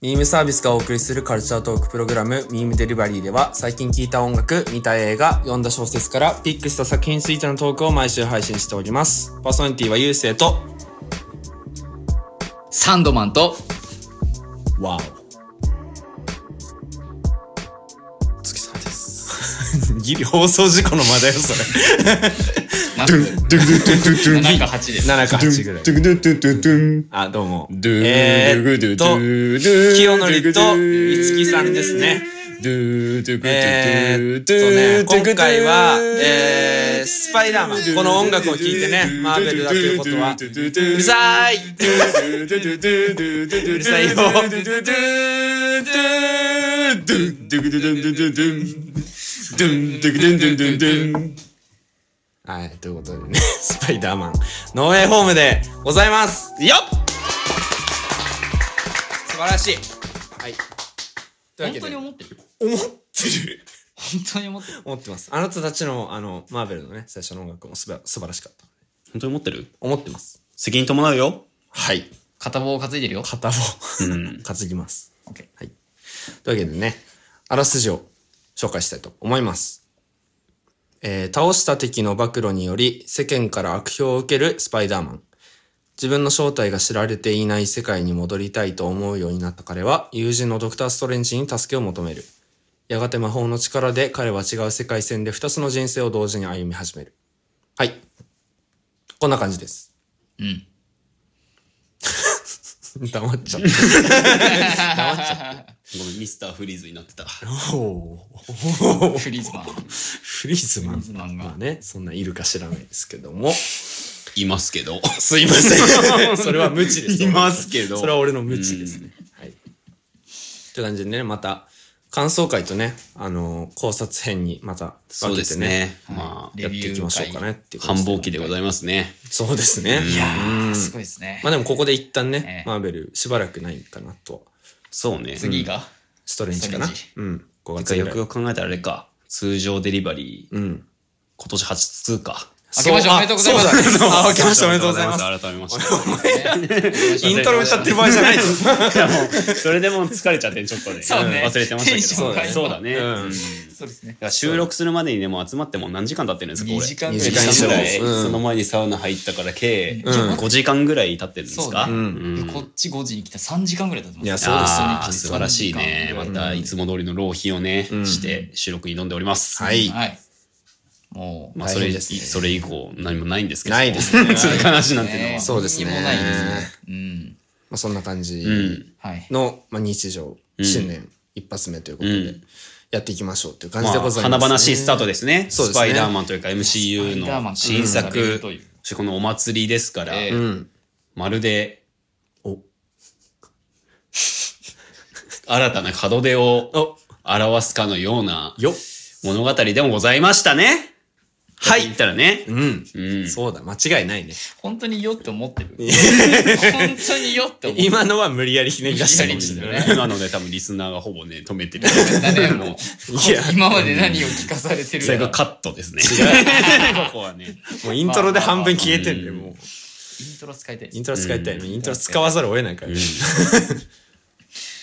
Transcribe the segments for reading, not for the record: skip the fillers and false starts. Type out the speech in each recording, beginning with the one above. ミームサービスがお送りするカルチャートークプログラムミームデリバリーでは、最近聴いた音楽、見た映画、読んだ小説からピックした作品についてのトークを毎週配信しております。パーソナリティはゆうせいとサンドマンとワオ月さんです。ギリ放送事故の間だよそれ。7か8ぐらい。あ、どうも。清則といつきさんですね。今回は、スパイダーマン。この音楽を聴いてね、マーベルだということは、うるさい！うるさいよ。はい、ということでね、スパイダーマンノーウェイホームでございますよっ。素晴らしい。はい。というわけで、本当に思ってる？本当に思ってる？思ってます。あなたたちの、マーベルのね、最初の音楽も素晴らしかった。本当に思ってる？思ってます。責任伴うよ。はい。片棒を担いでるよ。片棒。担ぎます。OK。はい。というわけでね、あらすじを紹介したいと思います。倒した敵の暴露により世間から悪評を受けるスパイダーマン。自分の正体が知られていない世界に戻りたいと思うようになった彼は、友人のドクターストレンジに助けを求める。やがて魔法の力で彼は違う世界線で2つの人生を同時に歩み始める。はい。こんな感じです。うん。黙っちゃった。ごめん、ミスターフリーズになってた。フリーズマン。フリーズマンが、まあね、そんないるか知らないですけども。いますけど。すいません。それは無知です。いますけど。それは俺の無知ですね。はい。という感じでね、また感想会とね、考察編にまた分けてね、まあやっていきましょうかねっていう。繁忙期でございますね。そうですね。いやー、すごいですね。まあでもここで一旦ね、マーベルしばらくないかなと。そうね。次が、ストレンジかな。うん。5月ぐらい。よく考えたらあれか。通常デリバリー。うん。今年初通過。明けましておめでとうございます。明けましておめでとうございます。改めまして。イントロ歌ってる場合じゃないと。それでも疲れちゃってちょっとね。そうね。忘れてましたけど。そうだね。そうですね。収録するまでにね、もう集まっても何時間経ってるんですか、これ。2時間ぐらい。その前にサウナ入ったから計5時間ぐらい経ってるんですか。こっち5時に来た3時間ぐらい経ってます。いや、そうですね。素晴らしいね。またいつも通りの浪費をね、して収録に挑んでおります。はい。もうまあそれ以降何もないんですけど、ないですね。その話なんていうのはそうですね。もないですね。うん。まあそんな感じのまあ日常新年一発目ということでやっていきましょうという感じでございます。華々しいスタートですね。スパイダーマンというか MCU の新作、このお祭りですから、まるで新たな門出を表すかのような物語でもございましたね。はい。言ったらね。うん。そうだ、間違いないね。本当によって思ってる。本当によって思ってる。今のは無理やりひねり出したりしてるね。今ので多分リスナーがほぼね、止めてる。今まで何を聞かされてるか。それがカットですね。ここはね。もうイントロで半分消えてるんで、もう。イントロ使いたい。イントロ使わざるを得ないから。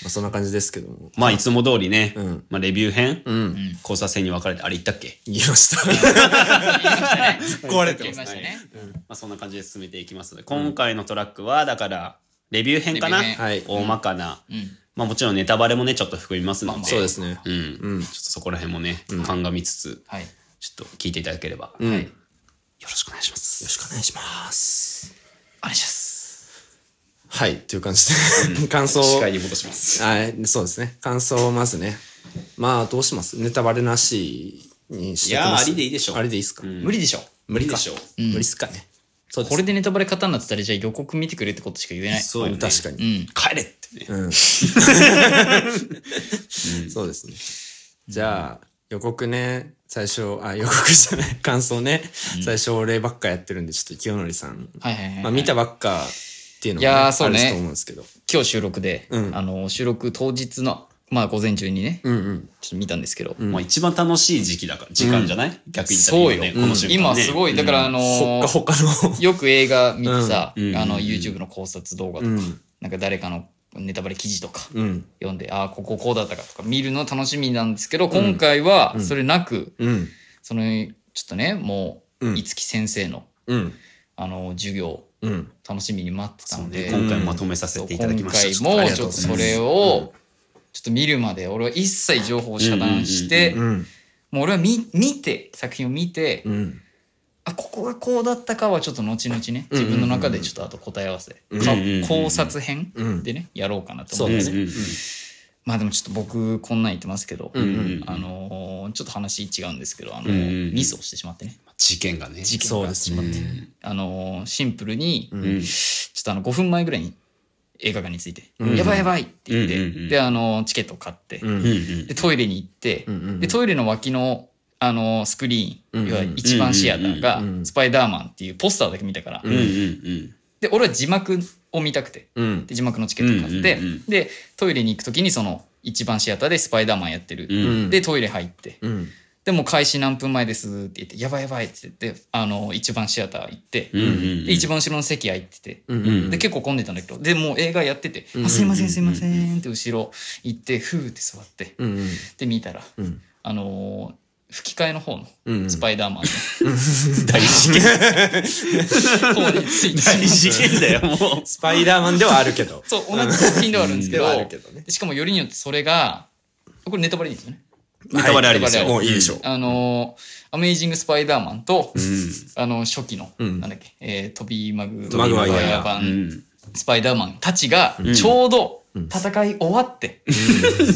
そんな感じですけども、まあいつも通りね、まあレビュー編、考察編に分かれて、あれ言ったっけ？言いました。壊れてますね。まあそんな感じで進めていきますので、今回のトラックはだからレビュー編かな、大まかな、まあもちろんネタバレもねちょっと含みますので、そうですね。うん、ちょっとそこら辺もね鑑みつつ、ちょっと聞いていただければ、よろしくお願いします。よろしくお願いします。お願いします。はい、という感じで、感想を視界に戻します。はい、そうですね。感想をまずね、まあどうします？ネタバレなしにしていきます。いや、ありでいいでしょ。ありでいいですか？無理でしょ。無理でしょ。無理っすかね。これでネタバレ方になってたら、じゃあ予告見てくれってことしか言えない。そうね、確かに。帰れってね。そうですね。じゃあ予告ね、最初、あ、予告じゃない、感想ね。最初俺ばっかやってるんで、ちょっと清則さん見たばっかっていうのも、ね、いやそうね、今日収録で、収録当日のまあ午前中にね、うんうん、ちょっと見たんですけど、うん、まあ一番楽しい時期だから時間じゃない？うん、逆に言ったらね、この瞬間ね、今すごいだからほかのよく映画見てさ、うん、YouTube の考察動画とか、うん、なんか誰かのネタバレ記事とか読んで、うん、ああこうだったかとか見るの楽しみなんですけど、今回はそれなく、うん、そのちょっとねもう五木先生の、うん、授業うん、楽しみに待ってたので、今回まとめさせていただきました。今回もちょっとそれをちょっと見るまで俺は一切情報を遮断して、もう俺は見て作品を見て、うん、あここがこうだったかはちょっと後々ね自分の中でちょっとあと答え合わせ、考察編でねやろうかなと思います。そうですね。まあでもちょっと僕こんなん言ってますけど、うんうんうん、ちょっと話違うんですけど、ミスをしてしまってね。事件がしまって、シンプルに、うん、ちょっと5分前ぐらいに映画館について、うん、やばいって言って、うんうんうん、でチケットを買って、うんうん、でトイレに行って、うんうん、でトイレの脇のスクリーン、うんうん、要は一番シアターが、うんうん、スパイダーマンっていうポスターだけ見たから、うんうんうん、で俺は字幕を見たくて、うん、で字幕のチケットを買って、うんうんうん、でトイレに行くときにその一番シアターでスパイダーマンやってる、うん、でトイレ入って、うん、でもう開始何分前ですって言ってやばいって言って一番シアター行って、うんうんうん、で一番後ろの席空いてて、うんうん、で結構混んでたんだけど、でもう映画やってて、うんうん、すいませんって後ろ行ってふーって座って、うんうん、で見たら、うん、吹き替えの方のスパイダーマンの、大事件方について大事件だよ。もうスパイダーマンではあるけど、そう同じ作品ではあるんですけど、しかもよりによってそれがこれネタバレですよね。ネタバレありますよ。もういいでしょう。アメイジングスパイダーマンと、うん、初期の、うん、なんだっけ、トビー・マグワイア版、うん、スパイダーマンたちがちょうど、うん、戦い終わって、うん、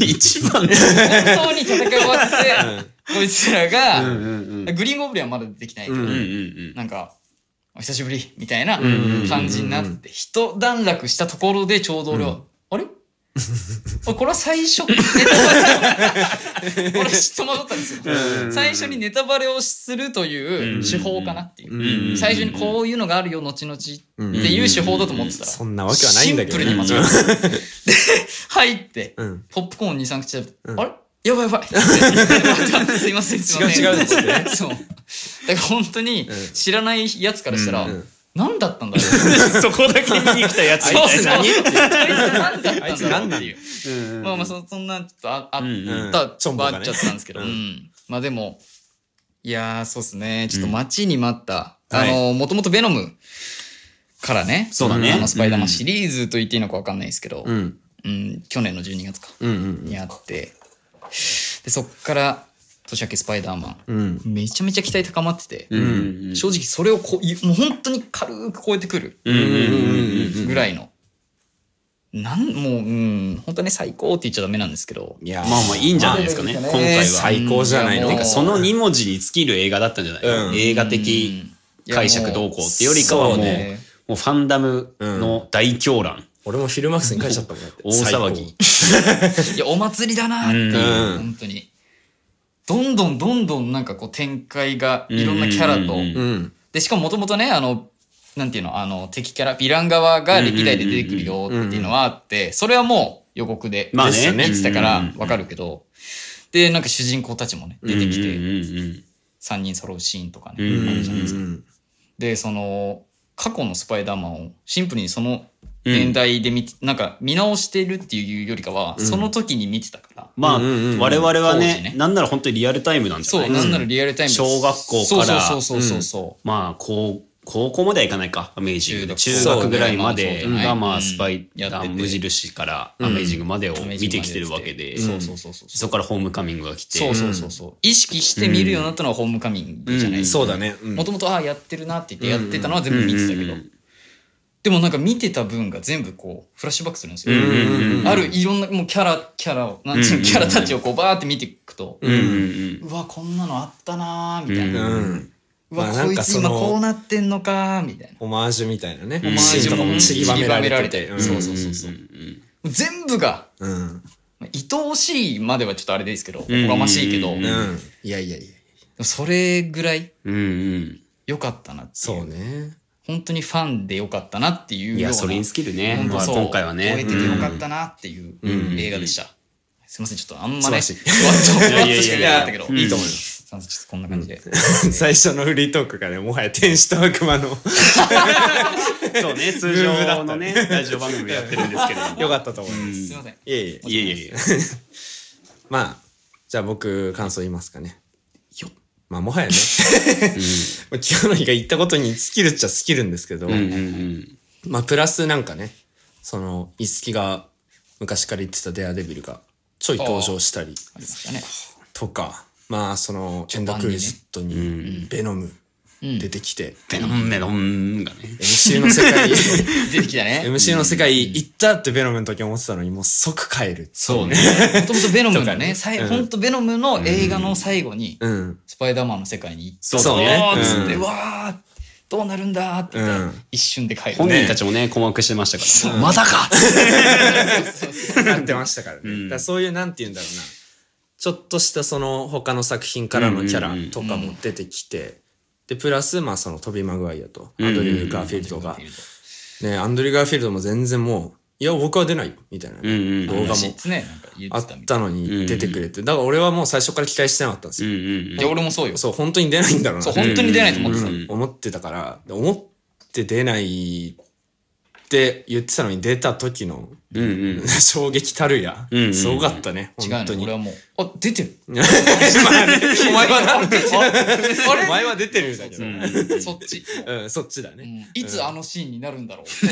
一番本当に戦い終わって。うんこいつらが、グリーンゴブリンはまだ出てきないけど、なんか、お久しぶりみたいな感じになって、一段落したところでちょうど俺は、あれこれは最初にネタバレを、俺戸惑ったんですよ。最初にネタバレをするという手法かなっていう。最初にこういうのがあるよ、後々っていう手法だと思ってたら、そんなわけはないんだけど。シンプルに間違えた。で、入って、ポップコーン2、3口食べて、あれやばいすいません違うですね。そうだから本当に知らないやつからしたら、うんうん、何だったんだろうそこだけ見に来たやつみたいなあいつ何だっていう、うん、まあそんなちょっとあっちゃったんですけど、うん、まあでもいやそうですね、ちょっと待ちに待った、うん、もともとベノムからね、そうだね、スパイダーマンシリーズと言っていいのか分かんないですけど、うんうん、去年の12月か、うんうん、にあってでそっから年明けスパイダーマン、うん、めちゃめちゃ期待高まってて、うん、正直それをもう本当に軽く超えてくるぐらいの、もう、うん、本当ね最高って言っちゃダメなんですけど、いやまあいいんじゃないですかね、今回は最高じゃないの、その2文字に尽きる映画だったんじゃない、うん、映画的解釈どうこうってよりかはもうファンダムの大狂乱、うん、俺もフィルマックスに返しちゃったもん、大騒ぎいやお祭りだなっていう、うん、本当にどんどんなんかこう展開がいろんなキャラと、うんうん、でしかももともとねなんていうの敵キャラヴィラン側が歴代で出てくるよっていうのはあって、うんうんうん、それはもう予告で言ってたから分かるけど、うんうんうん、でなんか主人公たちもね出てきて、うんうんうん、3人揃うシーンとかね、うんうんうん、あるじゃないですか。でその過去のスパイダーマンをシンプルにその年代でなんか見直してるっていうよりかは、うん、その時に見てたから、まあ、我々はね、なんなら本当にリアルタイムなんじゃないですか。そう、なんならリアルタイム。小学校から、まあ高校まではいかないか、アメイジング中学ぐらいまでが、まあスパイダー無印からアメイジングまでを見てきてるわけで、そこからホームカミングが来て、意識して見るようになったのはホームカミングじゃないですか。もともとやってるなって言ってやってたのは全部見てたけど、でもなんか見てた分が全部こうフラッシュバックするんですよ。あるいろんなもうキャラたちをこうバーって見ていくと、うわこんなのあったなみたいな、うわこいつ今こうなってんのかみたいな、オマージュみたいなね、オマージュとかもちりばめられて、そう、全部が、愛おしいまではちょっとあれですけど、おこがましいけど、いやそれぐらい良かったなっていう。そうね。本当にファンでよかったなっていうような、いやそれに尽きるね、今回はね、超えててよかったなっていう映画でした。すみません、ちょっとあんまね、ふわっとしか言えなかったけど、いいと思います。ちょっとこんな感じで。最初のフリートークがね、もはや天使と悪魔のそうね、通常のね、ラジオ番組やってるんですけど、よかったと思います。すみません。いえいえいえいえ。まあ、じゃあ僕、感想言いますかね。まあ、もはやね、清野が言ったことに尽きるっちゃ尽きるんですけど、まあ、プラスなんかね、その、いつきが昔から言ってたデアデビルがちょい登場したりとか、まあ、その、ケンダ・クルジットにベノム出てきて、ベノムがね、MCU の世界出てきたね。MCU の世界行ったってベノムの時思ってたのに、もう即帰る。そうね。もともとベノムがね、ほんとベノムの映画の最後に、スパイダーマンの世界に行ったとつって、わーって。どうなるんだって一瞬で帰る、ね、本人たちもね困惑してましたからまだかなってましたからね、だからそういうなんていうんだろうな、ちょっとしたその他の作品からのキャラとかも出てきて、でプラスまあそのトビー・マグワイアとアンドリュー・ガーフィールドが、ね、アンドリュー・ガーフィールドも全然もういや僕は出ないよみたいな、動画もあったのに出てくれて、だから俺はもう最初から期待してなかったんですよ。いや俺もそうよ。そう本当に出ないんだろうな。そう本当に出ないと思ってた。思ってたから思って出ないって言ってたのに出た時の衝撃たるやすごかったね本当に。違うね俺はもうあ出てる。お前はお前は出てるんだけど。そっち。うんそっちだね。いつあのシーンになるんだろう。そ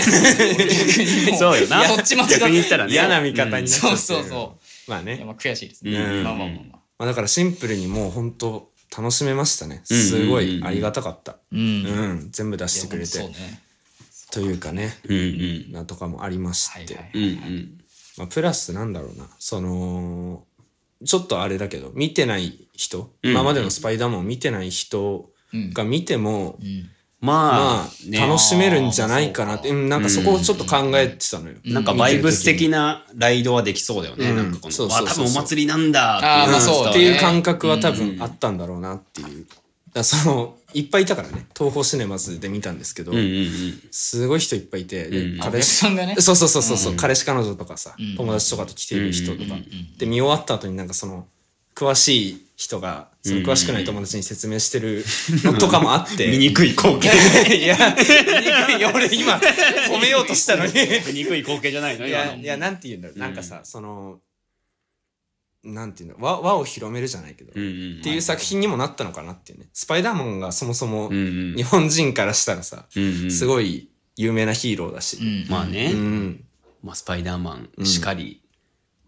うよな。そっち間違って嫌な見方になっちゃう。そうそうそう。まあね。悔しいですね。まあまあまあまあ。だからシンプルにもう本当楽しめましたね。すごいありがたかった。うん全部出してくれて。というかね、なとかもありまして、まあプラスなんだろうな、そのちょっとあれだけど見てない人、今までのスパイダーマンを見てない人が見ても、まあ楽しめるんじゃないかなって、なんかそこをちょっと考えてたのよ。なんかバイブス的なライドはできそうだよね。なんかこの多分お祭りなんだっていう感覚は多分あったんだろうなっていう。そのいっぱいいたからね、東宝シネマズで見たんですけど、すごい人いっぱいいて、彼氏さんがね、そうそうそうそう、彼氏彼女とかさ、友達とかと来ている人とかで、見終わった後になんかその詳しい人がその詳しくない友達に説明してるのとかもあって、見にくい光景、いや俺今褒めようとしたのに見にくい光景じゃないの。いやなんていうんだろう、なんかさ、そのなんていうの、輪を広めるじゃないけど、っていう作品にもなったのかなっていうね。スパイダーマンがそもそも日本人からしたらさ、すごい有名なヒーローだし、まあね、まあスパイダーマンしかり、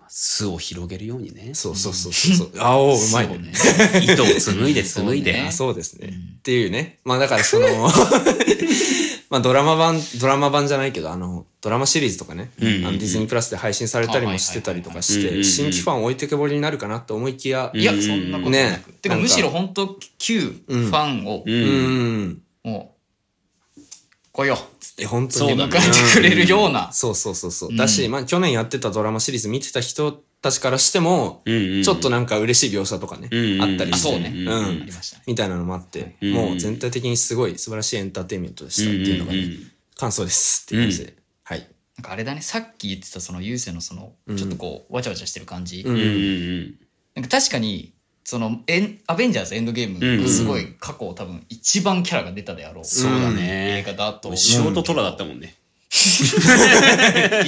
巣を広げるようにね、そうそうそうそう、青うまいね、糸を紡いで、そうですねっていうね。まあだからそのまあドラマ版じゃないけど、あのドラマシリーズとかね、ディズニープラスで配信されたりもしてたりとかして、新規ファン置いてけぼりになるかなと思いきや、いやそんなことなくてか、むしろ本当旧ファンをもう来ようって本当に迎えてくれるような、そうそうそうそうだし、まあ去年やってたドラマシリーズ見てた人たちからしてもちょっとなんか嬉しい描写とかねあったりして、みたいなのもあって、もう全体的にすごい素晴らしいエンターテインメントでしたっていうのが感想ですっていう感じで、はい。なんかあれだね、さっき言ってたその優勢のそのちょっとこうわちゃわちゃしてる感じ、なんか確かにそのアベンジャーズエンドゲームがすごい過去多分一番キャラが出たであろう、そうだね、映画だとショートトラだったもんね。あれは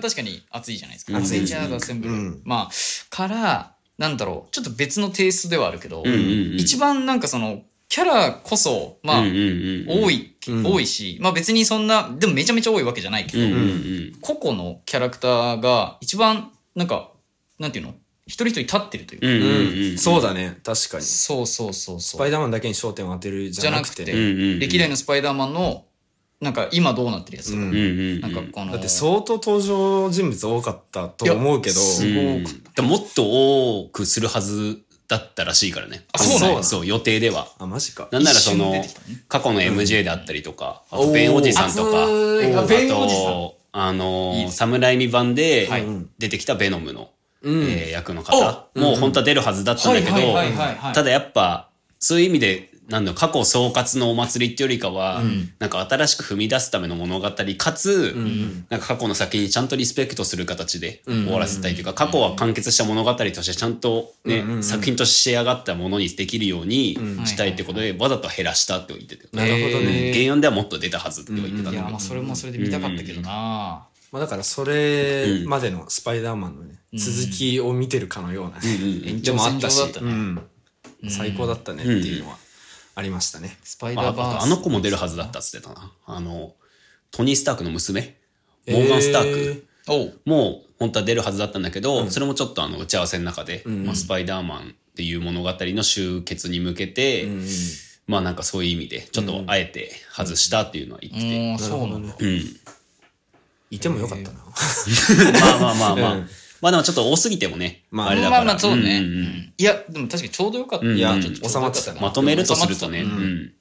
確かに熱いじゃないですか。熱いじゃん、アセンブル。まあからなんだろう、ちょっと別のテイストではあるけど、一番なんかそのキャラこそまあ多いし、まあ別にそんなでもめちゃめちゃ多いわけじゃないけど、個々のキャラクターが一番なんかなんていうの、一人一人立ってるというか、そうだね、確かに、そうそうそうそう、スパイダーマンだけに焦点を当てるじゃなくて、歴代のスパイダーマンのなんか今どうなってるやつとか、なんかこのだって相当登場人物多かったと思うけど、もっと多くするはずだったらしいからね。あ、そうなん、そう予定では。あ、マジか。なんならその過去の MJ であったりとか、あとベンおじさんとか、あとサムライミ版で出てきたベノムの役の方もう本当は出るはずだったんだけど、ただやっぱそういう意味でなんだろう、過去総括のお祭りっていうよりかは、うん、なんか新しく踏み出すための物語かつ、うん、なんか過去の先にちゃんとリスペクトする形で終わらせたいというか、うん、過去は完結した物語としてちゃんと、ね、うん、作品として仕上がったものにできるようにしたいってことで、うん、わざと減らしたって言ってて、なるほどね、原案ではもっと出たはずって言ってた、うん、いや、まあそれもそれで見たかったけどな、まあ、だからそれまでのスパイダーマンの、ね、うん、続きを見てるかのような、うん、延長線上だったね、うん、最高だったねっていうのはありましたね。スパイダーバース あの子も出るはずだったっつってたな。あのトニー・スタークの娘、モーガン・スタークも本当は出るはずだったんだけど、それもちょっとあの打ち合わせの中で、うん、まあ、スパイダーマンっていう物語の終結に向けて、うん、まあなんかそういう意味でちょっとあえて外したっていうのは言ってて、うん、そうなんだ、うん、いてもよかったなまあまあまあまあ、うん、まあでもちょっと多すぎてもね、まあ、あれだから、まあまあそうね、うんうん、いやでも確かにちょうどよかった、うん、いやちょっと収まってたな、まとめるとするとね、うんうん、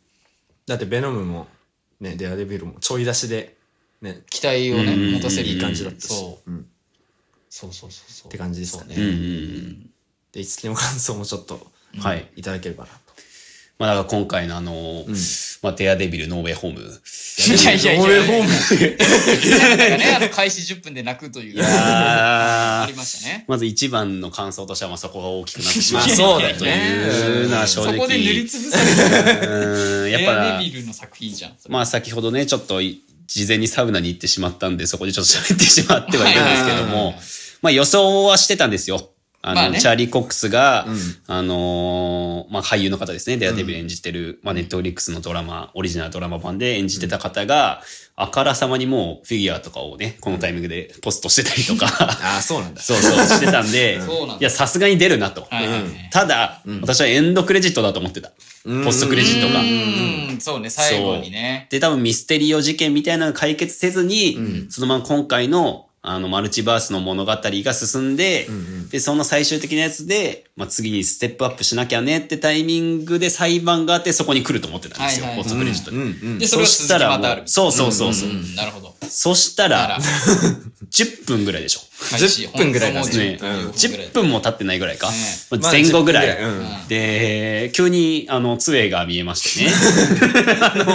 だってベノムも、ね、デアデビルもちょい出しで、ね、期待をね、うんうん、持たせるいい感じだったし、そう、うん、そうそうそうそうって感じですかね、うんうんうん、でいつでも感想もちょっと、うん、はい、いただければなと、まあ、だから今回のうん、まあ、デアデビルノーウェイホーム、ノーウェイホームなんかね、あの開始10分で泣くというのがありましたね。まず一番の感想としては、まあ、そこが大きくなってしまったというのは正直、そこで塗りつぶされてるデアデビルの作品じゃん。まあ先ほどね、ちょっと事前にサウナに行ってしまったんで、そこでちょっと喋ってしまってはいるんですけども、まあ予想はしてたんですよ。まあね、チャーリー・コックスが、うん、まあ、俳優の方ですね、デアデビル演じてる、まあ、ネットフリックスのドラマ、オリジナルドラマ版で演じてた方が、うん、あからさまにもうフィギュアとかをね、このタイミングでポストしてたりとか、うん、ああ、そうなんだ。そうそう、してたんで、いや、さすがに出るなと。うん、ただ、うん、私はエンドクレジットだと思ってた。ポストクレジットが。うん、そうね、最後にね。で、多分ミステリオ事件みたいなのが解決せずに、うん、そのまま今回の、マルチバースの物語が進んで、うんうん、で、その最終的なやつで、まあ、次にステップアップしなきゃねってタイミングで裁判があって、そこに来ると思ってたんですよ、ポストクレジットに、うんうん。で、それが続きまたある。そうそうそうそう、うんうんうん。なるほど。そしたら、10分ぐらいでしょ。10分ぐらいなんですね。10分も経ってないぐらいか。うん、前後ぐらい。まあうん、で、急に、杖が見えましてね。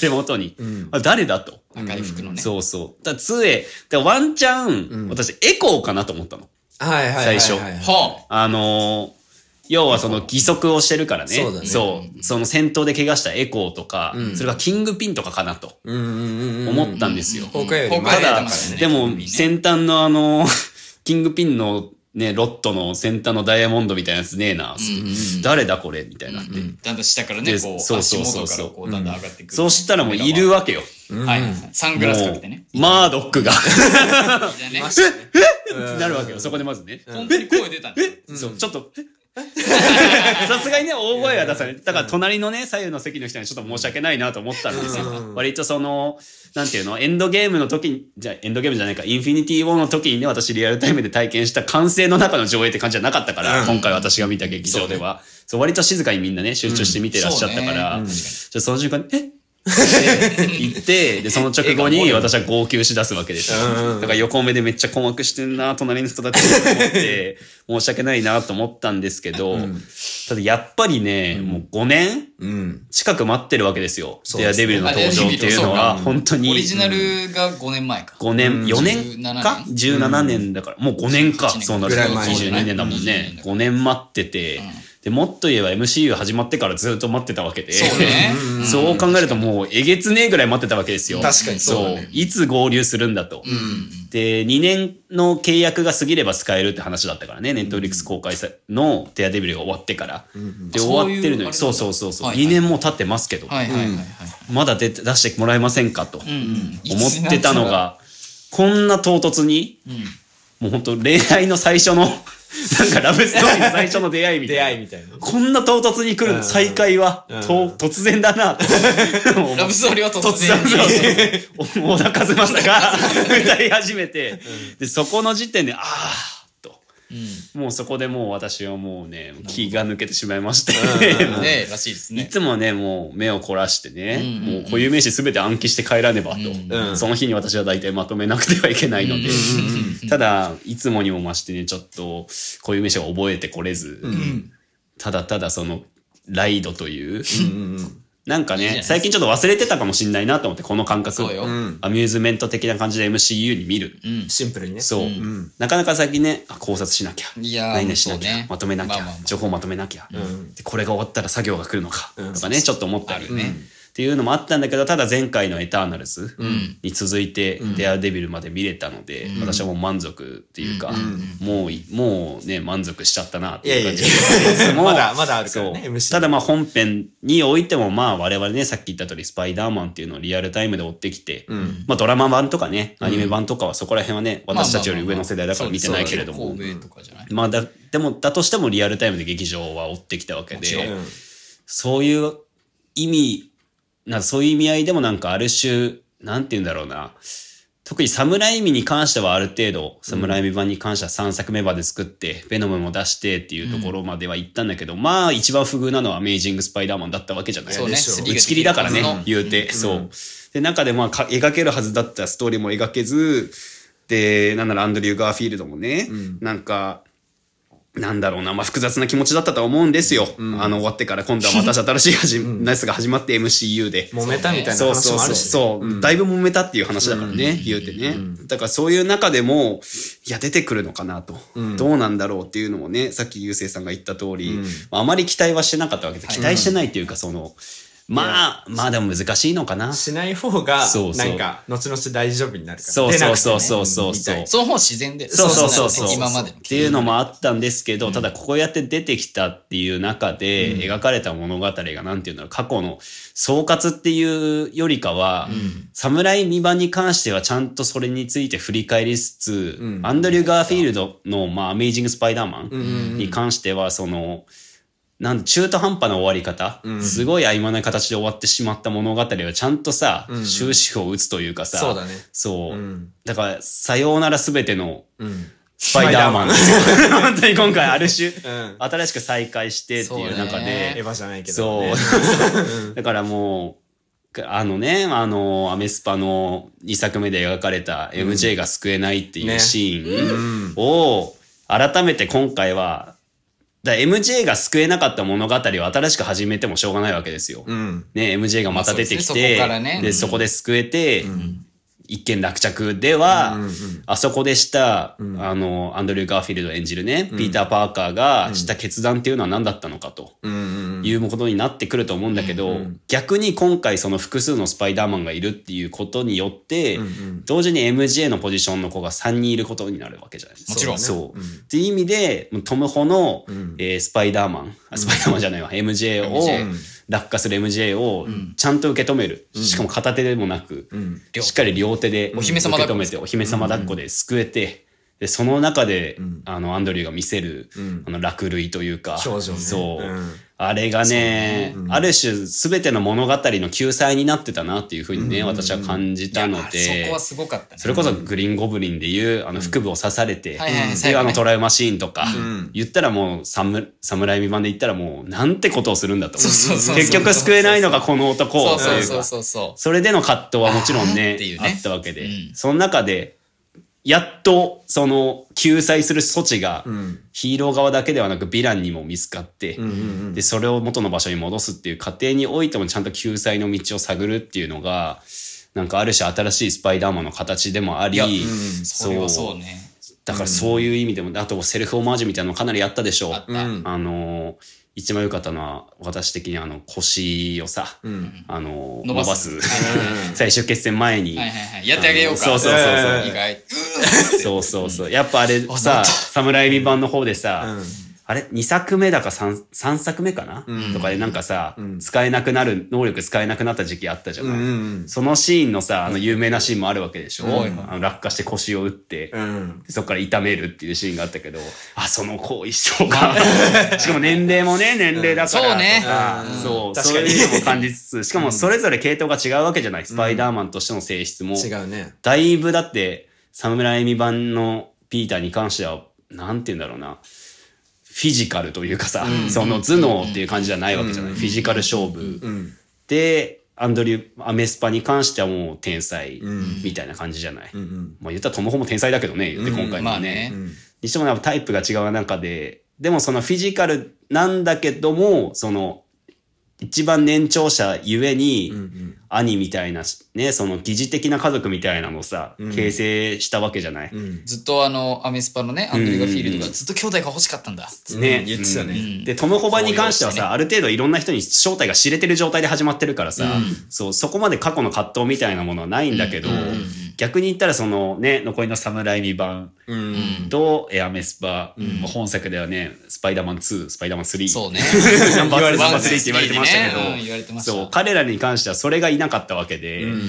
手元に。うん、誰だと。赤い服のね。そうそう。だ杖、ワンチャン、うん、私、エコーかなと思ったの。はいはいはいはい、最初。はあ、要はその義足をしてるからね。そうだね。そう。その戦闘で怪我したエコーとか、うん、それがキングピンとかかなと思ったんですよ。ただ、でも先端のキングピンのね、ロットの先端のダイヤモンドみたいなやつねえな、うんうん、誰だこれみたいになって、うんうん、だんだん下からね、こう足元からこうだんだん上がってくる。そうしたらもういるわけよ、うん、はい、サングラスかけてね、マードックがええってなるわけよ。そこでまずね、本当に声出たんだよ。そうちょっとさすがにね、大声は出されて、だから隣のね、左右の席の人にちょっと申し訳ないなと思ったんですよ。割とその、なんていうの、エンドゲームの時に、じゃエンドゲームじゃないか、インフィニティウォーの時にね、私リアルタイムで体験した歓声の中の上映って感じじゃなかったから、うん、今回私が見た劇場では、そう、割と静かにみんなね、集中して見てらっしゃったから、うん、じゃその瞬間に、行って、で、その直後に私は号泣し出すわけですよ。だから横目でめっちゃ困惑してんな、隣の人だって思って、申し訳ないなと思ったんですけど、うん、ただやっぱりね、うん、もう5年近く待ってるわけですよ。デアデビルの登場っていうのは、本当に。オリジナルが5年前か。5年、4年か ?17 年だから、もう5年か。そうなると22年だもんね。5年待ってて、うん、でもっと言えば MCU 始まってからずっと待ってたわけで、そうね、そう考えるともうえげつねえぐらい待ってたわけですよ。確かにそうだね。そう、いつ合流するんだと、うん、で2年の契約が過ぎれば使えるって話だったからね、ネットフリックス公開のデアデビルが終わってから、うん、で終わってるのに、そうそうそうそう、はいはい、2年も経ってますけど、はいはいはいはい、まだ出してもらえませんかと思ってたのが、こんな唐突に、うん、もう本当恋愛の最初のなんかラブストーリーの最初の出会いみたい なこんな唐突に来る再会は突然だなとラブストーリーは突然小田和正が歌い始めて、うん、でそこの時点でああと、うん、もうそこでもう私はもうね、気が抜けてしまいましてね、らしいですね。いつもね、もう目を凝らしてね、うんうんうん、もう固有名詞すべて暗記して帰らねばと、うんうん、その日に私は大体まとめなくてはいけないので、うんうんうんうん、ただいつもにも増してね、ちょっとこういう名詞を覚えてこれず、うん、ただただそのライドという、うんうん、なんかね最近ちょっと忘れてたかもしんないなと思ってこの感覚そうよ、うん、アミューズメント的な感じで MCU に見る、うん、シンプルにねそう、うん、なかなか最近ね考察しなきゃ何々しなきゃ、ね、まとめなきゃ、まあまあまあ、情報まとめなきゃ、うん、でこれが終わったら作業が来るのか、うん、とかねちょっと思ったり、うん、っていうのもあったんだけどただ前回のエターナルズに続いてデアデビルまで見れたので、うん、私はもう満足っていうか、うん、もうね満足しちゃったなっていう感じですまだあるからねただまあ本編においてもまあ我々ねさっき言った通りスパイダーマンっていうのをリアルタイムで追ってきて、うん、まあドラマ版とかねアニメ版とかはそこら辺はね私たちより上の世代だから見てないけれどもまあだでもだとしてもリアルタイムで劇場は追ってきたわけでそういう意味なんかそういう意味合いでもなんかある種なんて言うんだろうな特にサムライミに関してはある程度サムライミ版に関しては3作目まで作って、うん、ベノムも出してっていうところまでは行ったんだけど、うん、まあ一番不遇なのはアメイジングスパイダーマンだったわけじゃないですか、ね、打ち切りだからね、うん、言うて、うん、そうで中でまあ描けるはずだったストーリーも描けずでなんならアンドリュー・ガーフィールドもね、うん、なんだろうな、まあ、複雑な気持ちだったとは思うんですよ、うん、終わってから今度はまた新しいナスが始まって MCU で揉めたみたいな話もあるし、ね、そう、うん、だいぶ揉めたっていう話だからね、うん、言うてね、うん、だからそういう中でもいや出てくるのかなと、うん、どうなんだろうっていうのもねさっきゆうせいさんが言った通り、うん、あまり期待はしてなかったわけで期待してないっていうかその、うんまあでも難しいのかなしない方がなんか後々大丈夫になるからそうそうその方自然でそう今までっていうのもあったんですけど、うん、ただこうやって出てきたっていう中で描かれた物語がなんていうんだろう過去の総括っていうよりかは、うん、サムライミ版に関してはちゃんとそれについて振り返りつつ、うん、アンドリュー・ガーフィールドの、まあ、アメイジング・スパイダーマンに関してはその、うんうんなん中途半端な終わり方、うん、すごい曖昧な形で終わってしまった物語をちゃんとさ、うん、終止符を打つというかさそうだねそう、うん、だからさようなら全てのスパイダーマン、うん、本当に今回ある種、うん、新しく再開してっていう中でエヴァじゃないけど、ね、そうだからもうアメスパの2作目で描かれた MJ が救えないっていうシーンを改めて今回はMJ が救えなかった物語を新しく始めてもしょうがないわけですよ、うんね、MJ がまた出てきて、まあ そこからね、でそこで救えて、うん、一件落着では、うんうんうん、あそこでした、うん、アンドリュー・ガーフィールド演じるね、うん、ピーター・パーカーがした決断っていうのは何だったのかと、うん、いうことになってくると思うんだけど、うんうん、逆に今回その複数のスパイダーマンがいるっていうことによって、うんうん、同時に MJ のポジションの子が3人いることになるわけじゃないですかもちろん、ね、そう、うん、っていう意味でトム・ホの、うんスパイダーマンじゃないわ MJ を、うん、落下する MJ をちゃんと受け止める、うん、しかも片手でもなく、うん、しっかり両手で受け止めてお姫様抱っこで救えて、うんうんでその中で、うん、アンドリューが見せる、うん、落雷というか少女、ね、そう、うん、あれがね、うん、ある種全ての物語の救済になってたなっていうふうにね、うん、私は感じたのでそこはすごかった、ね、それこそグリーンゴブリンでいう腹部を刺されて、うんはいはいはい、トラウマシーンとか、うん、言ったらもう侍未満で言ったらもうなんてことをするんだと結局救えないのがこの男というかそれでの葛藤はもちろん ねあったわけで、うん、その中でやっとその救済する措置がヒーロー側だけではなくヴィランにも見つかって、うんうんうん、でそれを元の場所に戻すっていう過程においてもちゃんと救済の道を探るっていうのがなんかある種新しいスパイダーマンの形でもあり、うん、それはそうねだからそういう意味でも、うん、あとセルフオマージュみたいなのかなりやったでしょう一番良かったのは私的に腰をさ、うん、伸ばす最終決戦前に、はいはいはい、やってあげようかそう意外そうやっぱあれさサムライミ版の方でさ、うん、あれ2作目だか 3作目かな、うん、とかでなんかさ、うん、使えなくなる能力使えなくなった時期あったじゃない、うんうん、そのシーンのさ有名なシーンもあるわけでしょ、うん、落下して腰を打って、うん、そっから痛めるっていうシーンがあったけどあその後遺症がしかも年齢もね年齢だからとか、うん、そうね、そういうのも感じつつしかもそれぞれ系統が違うわけじゃない、うん、スパイダーマンとしての性質も違うねだいぶだってサムライミ版のピーターに関してはなんて言うんだろうなフィジカルというかさ、うん、その頭脳っていう感じじゃないわけじゃない、うん、フィジカル勝負、うん、でアメスパに関してはもう天才みたいな感じじゃない、うん、まあ言ったらトムホも天才だけどね言って今回もね、うんまあね、にしてもタイプが違う中ででもそのフィジカルなんだけどもその一番年長者ゆえに、うんうん、兄みたいなね、その疑似的な家族みたいなのをさ、うん、形成したわけじゃない、うん、ずっとあのアメスパのねアンドリュー・ガーフィールドがずっと兄弟が欲しかったんだってね言ってたね、うん、でトム・ホバに関してはさ、ね、ある程度いろんな人に正体が知れてる状態で始まってるからさ、うん、そこまで過去の葛藤みたいなものはないんだけど、うんうんうん、逆に言ったらそのね残りのサムライミ版とアメスパ、うん、本作ではねスパイダーマン2スパイダーマン3そうねナンバー2ナンバー3って言われてましたけど、ねうん、言われてました。そう彼らに関してはそれがいなかったわけで、うん、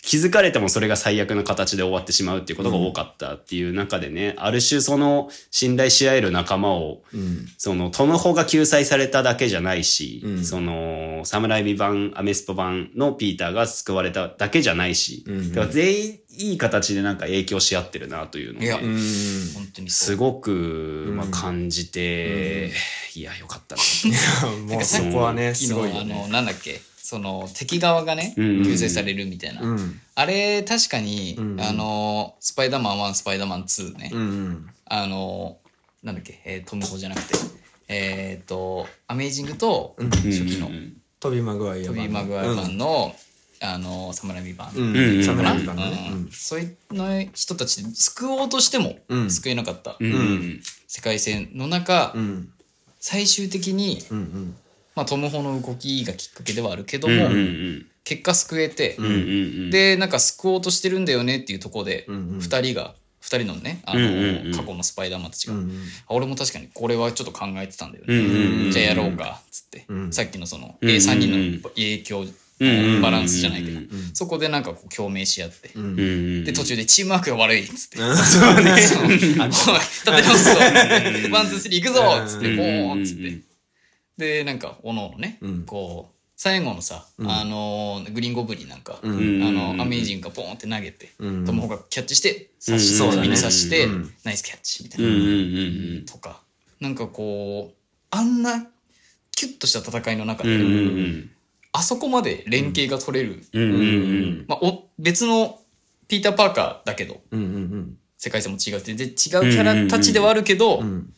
気づかれてもそれが最悪な形で終わってしまうっていうことが多かったっていう中でね、うん、ある種その信頼し合える仲間を、うん、そのトムホが救済されただけじゃないし、うん、そのサムライミ版アメスパ版のピーターが救われただけじゃないし、うん、だから全員いい形でなんか影響し合ってるなというのを、ね、本当にすごくまあ感じて、うん、いやよかったなもうそこはねすごいよね。なんだっけその敵側がね救済されるみたいな、うん、あれ確かに、うん、スパイダーマン1スパイダーマン2ね、うん、なんだっけ、トムホじゃなくてアメイジングと初期の、うん、トビー・マグワイア版の、うんサムライミ版、うん、サムライミ版ね、うん、そういう人たち救おうとしても救えなかった、うんうん、世界線の中、うん、最終的に、うんうんまあ、トムホの動きがきっかけではあるけども、うんうんうん、結果救えて、うんうんうん、でなんか救おうとしてるんだよねっていうところで、うんうん、2人のねうんうん、過去のスパイダーマンたちが、うんうん、俺も確かにこれはちょっと考えてたんだよね、うんうん、じゃあやろうかっつって、うん、さっきのその、うんうん、3人の影響バランスじゃないけど、うんうんうん、そこでなんかこう共鳴し合って、うんうん、で途中でチームワークが悪いっつって、うん、そうね、立て直すぞワンツースリー行くぞっつってボーンっつってでなんかおのおのね、うん、こう最後のさ、うん、グリーンゴブリンなんか、うん、アメイジングがボーンって投げて、うん、トムホがキャッチして指に刺して、うん、ナイスキャッチみたいな、うんうんうん、とかなんかこうあんなキュッとした戦いの中で、うんうんうんあそこまで連携が取れる、うんうんうんまあ、別のピーター・パーカーだけど、うんうんうん、世界線も違ってで違うキャラたちではあるけど、うんうんうん、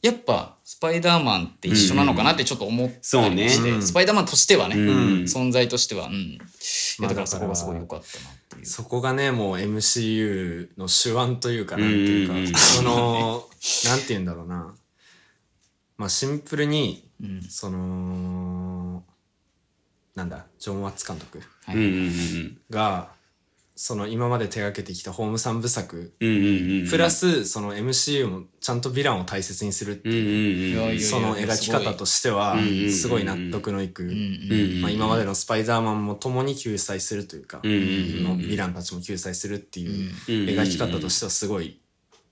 やっぱスパイダーマンって一緒なのかなってちょっと思ったりして、うんうんね、スパイダーマンとしてはね、うん、存在としては、うんいやだからそこがすごい良かったなっていう、まあ、そこがねもう MCU の手腕というかなんていうか、うんうん、そのなんて言うんだろうな、まあ、シンプルに、うん、そのなんだジョン・ワッツ監督がその今まで手がけてきたホーム三部作プラスその MCU もちゃんとヴィランを大切にするっていうその描き方としてはすごい納得のいくまあ今までのスパイダーマンも共に救済するというかヴィランたちも救済するっていう描き方としてはすごい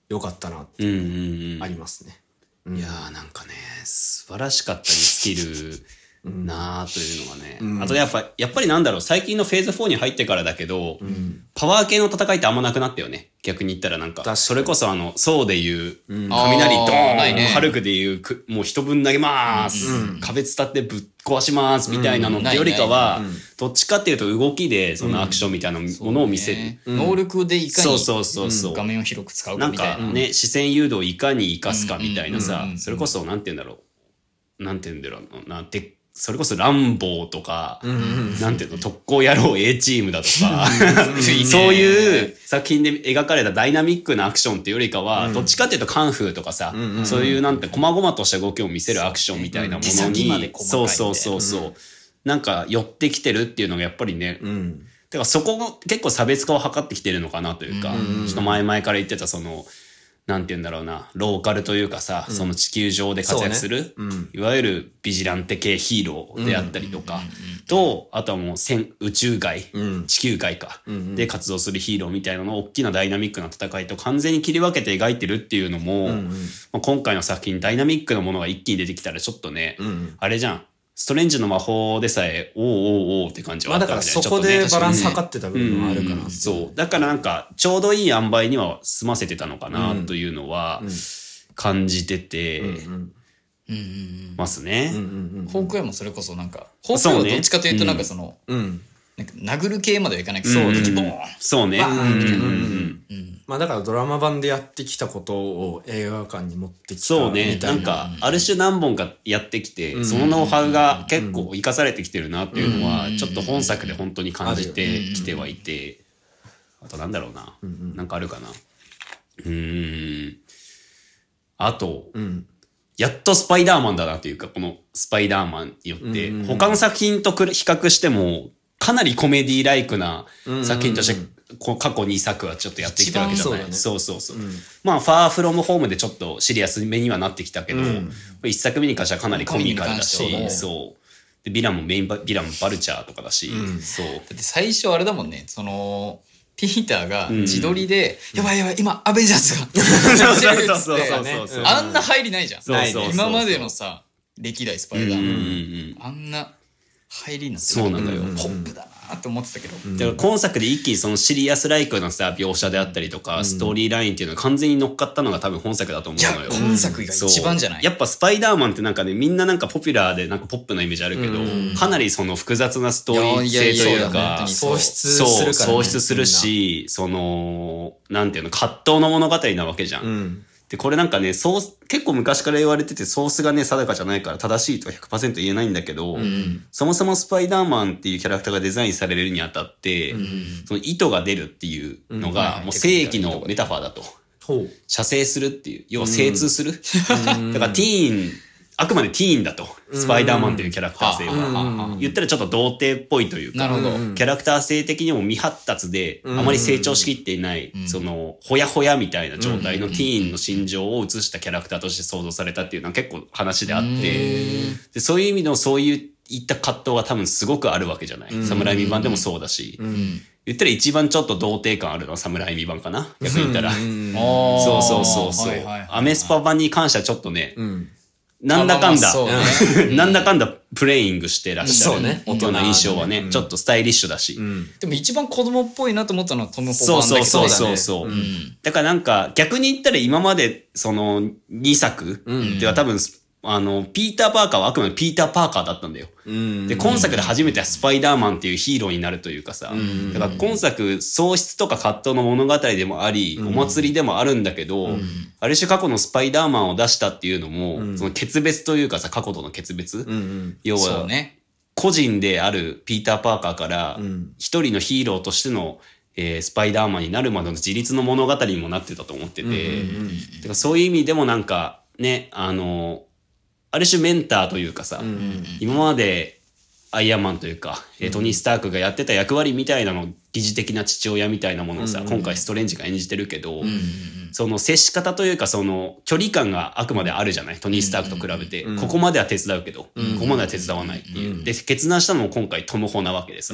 良かったなっていうのありますね、うん、いやーなんかね素晴らしかったに尽きるなあというのはね、うん、あとやっぱりなんだろう最近のフェーズ4に入ってからだけど、うん、パワー系の戦いってあんまなくなったよね逆に言ったらなんかそれこそソーでいう、うん、雷ドーンハルクでいうもう人分投げます、うん、壁伝ってぶっ壊しますみたいなのってよりかは、うん、どっちかっていうと動きでそのアクションみたいなものを見せる、うんねうん、能力でいかに画面を広く使うかみたいななんかね、うん、視線誘導をいかに生かすかみたいなさ、うん、それこそなんて言うんだろうなんて言うんだろうなってそれこそランボーとか、うん、なんていうの特攻野郎 A チームだとかそういう作品で描かれたダイナミックなアクションっていうよりかは、うん、どっちかっていうとカンフーとかさ、うん、そういうなんて細々とした動きを見せるアクションみたいなものにそうそうそうそう、うん、なんか寄ってきてるっていうのがやっぱりね、うん、だからそこが結構差別化を図ってきてるのかなというか、うん、ちょっと前々から言ってたそのなんて言うんだろうなローカルというかさ、うん、その地球上で活躍する、そうね、うん、いわゆるビジランテ系ヒーローであったりとか、うん、とあとはもう宇宙外、うん、地球外か、うん、で活動するヒーローみたいなのを大きなダイナミックな戦いと完全に切り分けて描いてるっていうのも、うんうん、まあ、今回の作品ダイナミックなものが一気に出てきたらちょっとね、うん、あれじゃんストレンジの魔法でさえおおおって感じはあったみたいな、まあ、だからそこでバランス測ってた部分もあるから、ね、うん、そうだからなんかちょうどいい塩梅には済ませてたのかなというのは感じててますね。ホークアイもそれこそなんかホークアイはどっちかというとなんかその、うんうん、なんか殴る系まではいかないけど、うんうん、ボーンそうね、まあ、だからドラマ版でやってきたことを映画館に持ってきたそうねみたいな、なんかある種何本かやってきて、うん、そのノウハウが結構生かされてきてるなっていうのは、うん、ちょっと本作で本当に感じてきてはいて、あとなんだろうな、なんかあるかな、あと、うん、やっとスパイダーマンだなというか、このスパイダーマンによって、うん、他の作品と比較してもかなりコメディーライクな作品として、うん過去2作はちょっとやってきてるわけじゃない。そうそうそう。まあファーフロムホームでちょっとシリアスめにはなってきたけど、1作目に関してはかなりコミカルだし、そう。で、ヴィランバルチャーとかだし、そう。だって最初あれだもんね、そのピーターが自撮りで、やばいやばい今アベンジャーズが出るっつって、あんな入りないじゃん。今までのさ歴代スパイダーマン、あんな入りになってる。そうなんだよ。ポップだな。と思ってたけど、だから今作で一気にそのシリアスライクなさ描写であったりとか、ストーリーラインっていうのが完全に乗っかったのが多分本作だと思うのよ。いや今作が一番じゃない。やっぱスパイダーマンってなんかね、みんななんかポピュラーでなんかポップなイメージあるけど、かなりその複雑なストーリー性というか喪失するからね。喪失するし、そのなんていうの葛藤の物語なわけじゃん。でこれなんかね、ソース結構昔から言われてて、ソースがね定かじゃないから正しいとは 100% 言えないんだけど、そもそもスパイダーマンっていうキャラクターがデザインされるにあたって、その糸が出るっていうのがもう正義のメタファーだと、射精するっていう、要は精通する、だからティーン、あくまでティーンだと、スパイダーマンっていうキャラクター性は、言ったらちょっと童貞っぽいというか、キャラクター性的にも未発達であまり成長しきっていない、そのほやほやみたいな状態のティーンの心情を映したキャラクターとして想像されたっていうのは結構話であって、でそういう意味のそういった葛藤は多分すごくあるわけじゃない。サムライミ版でもそうだし、言ったら一番ちょっと童貞感あるのはサムライミ版かな、逆に言ったら。そうそうそうそう、アメスパ版に関してはちょっとね、なんだかんだ、なんだかんだプレイングしてらっしゃる大人の印象はね、ちょっとスタイリッシュだし。でも一番子供っぽいなと思ったのはトム・ホーバーだけどね。そうそうそう。だからなんか逆に言ったら今までその2作では多分ピーター・パーカーはあくまでピーター・パーカーだったんだよ。で今作で初めてスパイダーマンっていうヒーローになるというかさ、だから今作喪失とか葛藤の物語でもあり、お祭りでもあるんだけど、ある種過去のスパイダーマンを出したっていうのも、その決別というかさ、過去との決別、要は個人であるピーター・パーカーから一人のヒーローとしてのスパイダーマンになるまでの自立の物語にもなってたと思ってて、だからそういう意味でもなんかね、ある種メンターというかさ、今までアイアンマンというか、トニー・スタークがやってた役割みたいなの、疑似的な父親みたいなものをさ、今回ストレンジが演じてるけど、その接し方というか、その距離感があくまであるじゃない、トニー・スタークと比べて、ここまでは手伝うけど、ここまでは手伝わないっていう、で決断したのも今回トム・ホなわけでさ、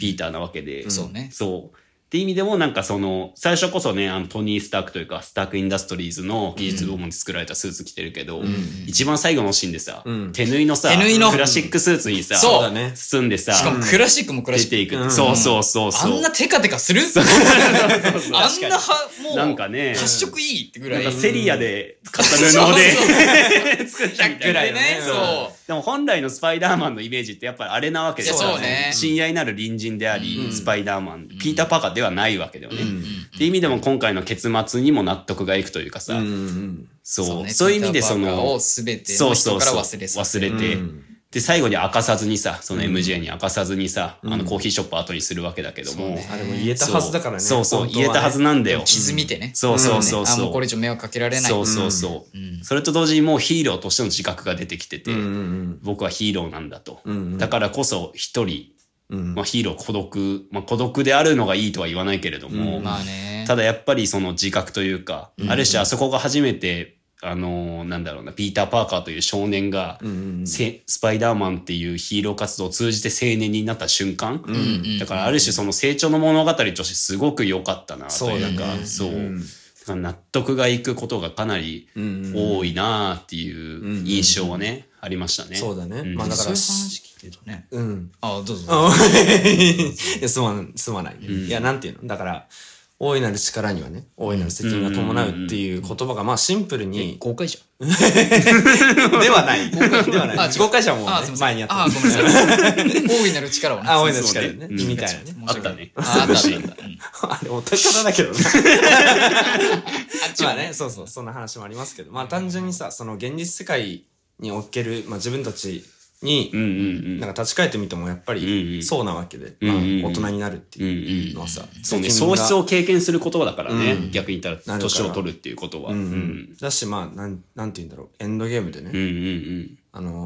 ピーターなわけで、そうね、そうって意味でもなんかその最初こそね、トニー・スタークというかスタークインダストリーズの技術部門で作られたスーツ着てるけど、一番最後のシーンでさ、手縫いのさクラシックスーツにさ、包んでさ、しかもクラシックもクラシック出ていく、そうそうそうそう、あんなテカテカするあんなもうなんかね発色いいってぐらい、なんかセリアで買った布で作ったみたいなね。そうでも本来のスパイダーマンのイメージってやっぱりあれなわけですよね。親愛なる隣人であり、スパイダーマンピーター・パーカーではないわけだよね。って意味でも今回の結末にも納得がいくというかさ、そういう意味でその全ての人から忘れて、で最後に明かさずにさ、その MJ に明かさずにさ、コーヒーショップ後にするわけだけども、あれも言えたはずだからね。そうそう、言えたはずなんだよ。傷見てね。そうそうそうそう。あ、もうこれ以上迷惑かけられない。そうそうそう。それと同時にもうヒーローとしての自覚が出てきてて、僕はヒーローなんだと。だからこそ一人。ヒーロー孤独、孤独であるのがいいとは言わないけれども、ただやっぱりその自覚というか、ある種あそこが初めてなんだろうな、ピーター・パーカーという少年がスパイダーマンっていうヒーロー活動を通じて青年になった瞬間、だからある種その成長の物語としてすごく良かったなというか、そう納得がいくことがかなり多いなっていう印象はねありましたね。そうだね。まあだからうん。ああどうぞ。すまない。いやなんていうのだから大いなる力にはね、大いなる責任が伴うっていう言葉が、まあシンプルに。誤解者ではない。ではない。誤解者はもう、ね、前にやった。あ、ごめんなさい。大いなる力はね。大いなる力ね。みたいなね。あったね。あった。あれ、お宝だけどね。まあね、そうそう、そんな話もありますけど、まあ単純にさ、その現実世界における、まあ自分たち、になんか立ち返ってみてもやっぱりそうなわけで、まあ、大人になるっていうのはさ、そうね、喪失を経験する言葉だからね、逆に言ったら年を取るっていうことは、だしまあなんて言うんだろう、エンドゲームでね、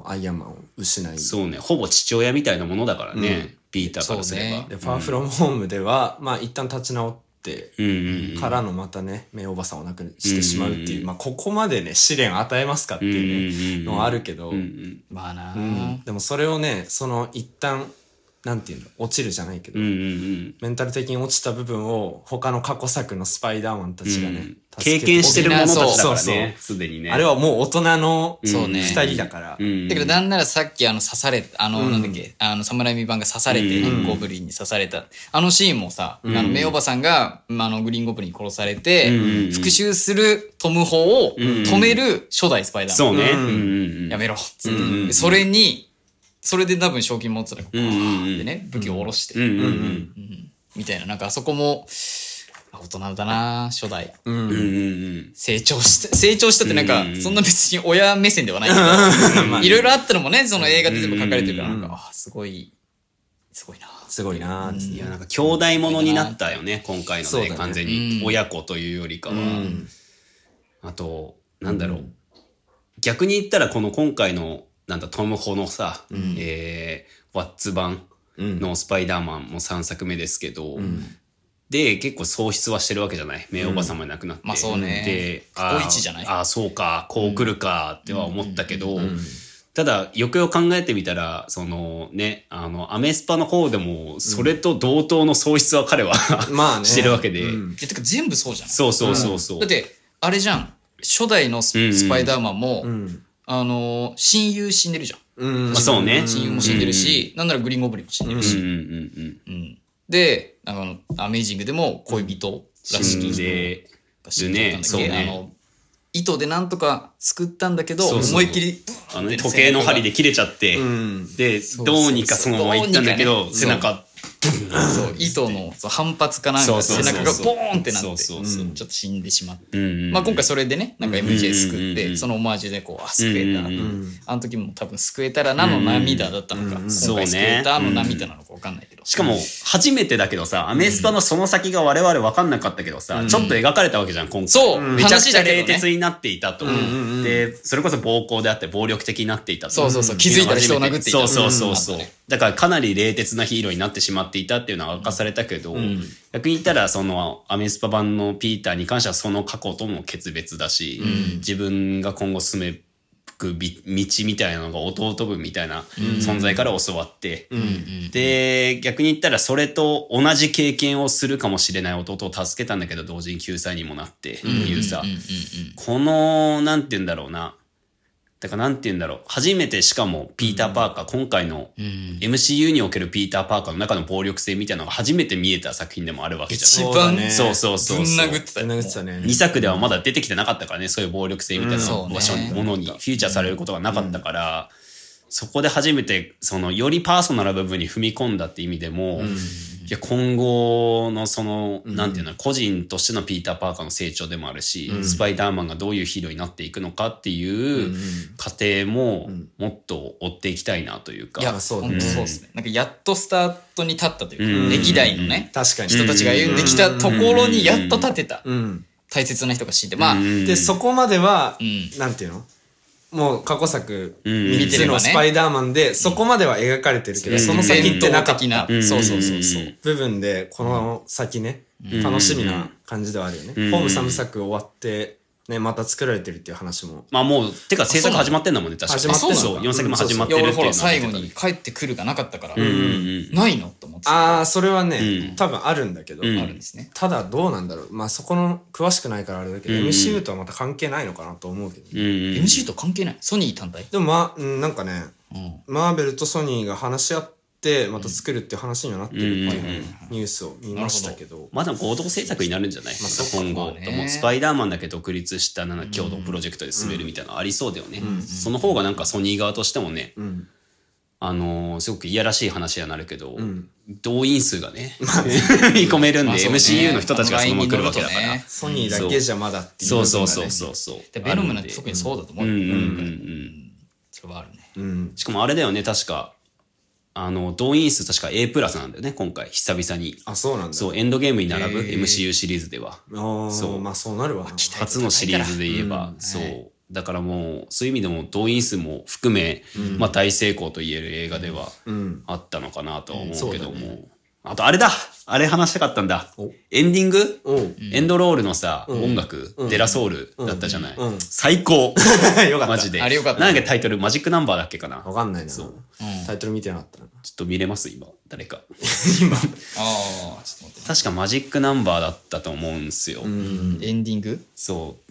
アイアンマンを失い、そうね、ほぼ父親みたいなものだからね、ピーターからすれば。で、ファーフロムホームではまあ一旦立ち直ってからのまたね、名おばさんを亡くしてしまうっていう、まあここまでね試練を与えますかっていうのはあるけど、まあな、でもそれをね、その一旦なんていうの、落ちるじゃないけど、メンタル的に落ちた部分を他の過去作のスパイダーマンたちがね経験してるものたちだからね、すでにね、あれはもう大人の2人だから。だけどなんならさっき刺された、なんだっけ、侍海版が刺されてゴブリンに刺されたあのシーンもさ、メイおばさんがグリーンゴブリンに殺されて復讐するトム・ホーを止める初代スパイダーマン、やめろっつって、それにそれで多分賞金持ってたら、でね、武器を下ろして、みたいな、なんかあそこも、大人だな、初代。成長したってなんか、そんな別に親目線ではないけど、いろいろあったのもね、その映画で全部書かれてるから、なんか、あ、すごいな。いや、なんか兄弟ものになったよね、今回のね、完全に。親子というよりかは。あと、なんだろう。逆に言ったら、この今回の、なんだトム・ホのさ、ワッツ版のスパイダーマンも3作目ですけど、で結構喪失はしてるわけじゃない、メイおばさんも亡くなって、まあそうね、で過去一じゃない、ああそうか、こう来るかっては思ったけど、ただよくよく考えてみたら、そのね、アメスパの方でもそれと同等の喪失は彼はしてるわけで、てか全部そうじゃない、そう、だってあれじゃん、初代のスパイダーマンも、親友死んでるじゃん。そうね。親友も死んでるし、なんならグリーンゴブリンも死んでるし。で、アメイジングでも恋人らしきで、死んでたんだけど、糸でなんとか救ったんだけど、思いっきり時計の針で切れちゃって、で、どうにかそのまま行ったんだけど、背中、糸の反発かなんか背中がボーンってなってちょっと死んでしまって、まあ今回それでね、なんか MJ 救って、そのオマージュでこう、あ、救えたな、あの時も多分救えたらなの涙だったのか、今回救えたの涙なのか分かんないけど、しかも初めてだけどさ、アメスパのその先が我々分かんなかったけどさ、ちょっと描かれたわけじゃん今回。そう、めちゃくちゃ冷徹になっていたと、でそれこそ暴行であって暴力的になっていたと、気づいたら人を殴っていた、だからかなり冷徹なヒーローになってしまっていたっていうのは明かされたけど、逆に言ったらそのアメスパ版のピーターに関してはその過去とも決別だし、自分が今後進めく道みたいなのが弟分みたいな存在から教わって、で逆に言ったらそれと同じ経験をするかもしれない弟を助けたんだけど、同時に救済にもなってっていうさ、このなんて言うんだろうな。だからなんて言うんだろう、初めてしかもピーター・パーカー、今回の MCU におけるピーター・パーカーの中の暴力性みたいなのが初めて見えた作品でもあるわけじゃない。一番ね、そう、殴ってたね。2作ではまだ出てきてなかったからね、そういう暴力性みたいなものにフューチャーされることがなかったから、そこで初めてそのよりパーソナルな部分に踏み込んだって意味でも、いや今後のそのなんていうの、個人としてのピーター・パーカーの成長でもあるし、スパイダーマンがどういうヒーローになっていくのかっていう過程ももっと追っていきたいなというか、いやそうですね、なんかやっとスタートに立ったというか、歴代のね確かに人たちが歩んできたところにやっと立てた、大切な人が死んで、まあでそこまではなんていうの、もう過去作3つのスパイダーマンでそこまでは描かれてるけど、その先ってなかった部分で、この先ね楽しみな感じではあるよね。ホーム3作終わってね、また作られてるっていう話も、まあもうてか制作始まってんだもんね、確かに4作も始まってるっていうのは、最後に帰ってくるがなかったからないのと思って、ああそれはね多分あるんだけど、ただどうなんだろう、まあそこの詳しくないからあれだけど、MCU とはまた関係ないのかなと思うけど、MCU と関係ないソニー単体でも、まあなんかね、マーベルとソニーが話し合っってまた作るって話にはなってるっていうニュースを見ましたけど、うんうんうん、まあでも合同制作になるんじゃない、まあ、今後、ね、もうスパイダーマンだけ独立した共同プロジェクトで進めるみたいなのありそうだよね、うんうんうん、その方がなんかソニー側としてもね、うんすごくいやらしい話になるけど、うん、動員数がね見込めるんで、まあね、MCU の人たちがそのまま来るわけだから、ね、ソニーだけじゃまだっていうのがね、そうでベノムなんて特にそうだと思う、うんうんうんうん、それはあるね、うん、しかもあれだよね確か動員数確か A プラスなんだよね今回久々に。あ、そうなんだ。そうエンドゲームに並ぶ MCU シリーズではあそうまあそうなるわ初のシリーズで言えば、うん、そう、はいだからもうそういう意味でも動員数も含め、うんまあ、大成功と言える映画ではあったのかなとは思うけども、うんうんね、あとあれだあれ話したかったんだエンディングエンドロールのさ、うん、音楽、うん、デラソウルだったじゃない、うんうん、最高よかったマジであれよかったなんかタイトルマジックナンバーだっけかなわかんないなそう、うん、タイトル見てなかったなちょっと見れます今誰か今あちょっと待って確かマジックナンバーだったと思うんですよ、うん、エンディングそう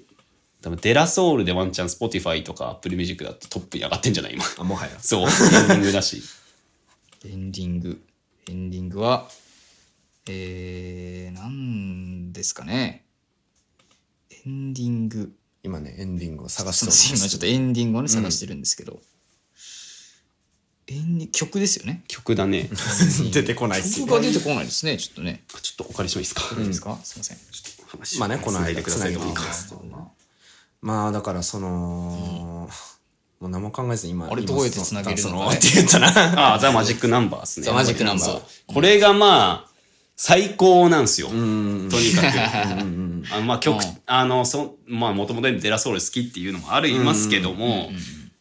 デラソウルでワンチャン Spotify とか Apple Music だとトップに上がってんじゃない今あもはやそうエンディングだしエンディングはなんですかねエンディング今ねエンディングを探してるんです今ちょっとエンディングをね探してるんですけど、曲ですよね曲だね出てこないですね曲が出てこないですねちょっとねちょっとお借りしてもいいですか、うん、いいですかすいませんちょっと話まあねこの間くださいとかまあだからその、うん、もう何も考えずに今あれどうやってつなげるのか、ね、って言ったなあザ・マジックナンバーですねザ・マジックナンバーこれがまあ最高なんですようんとにかくうんうんまあ曲まあもともとデラソウル好きっていうのもありますけども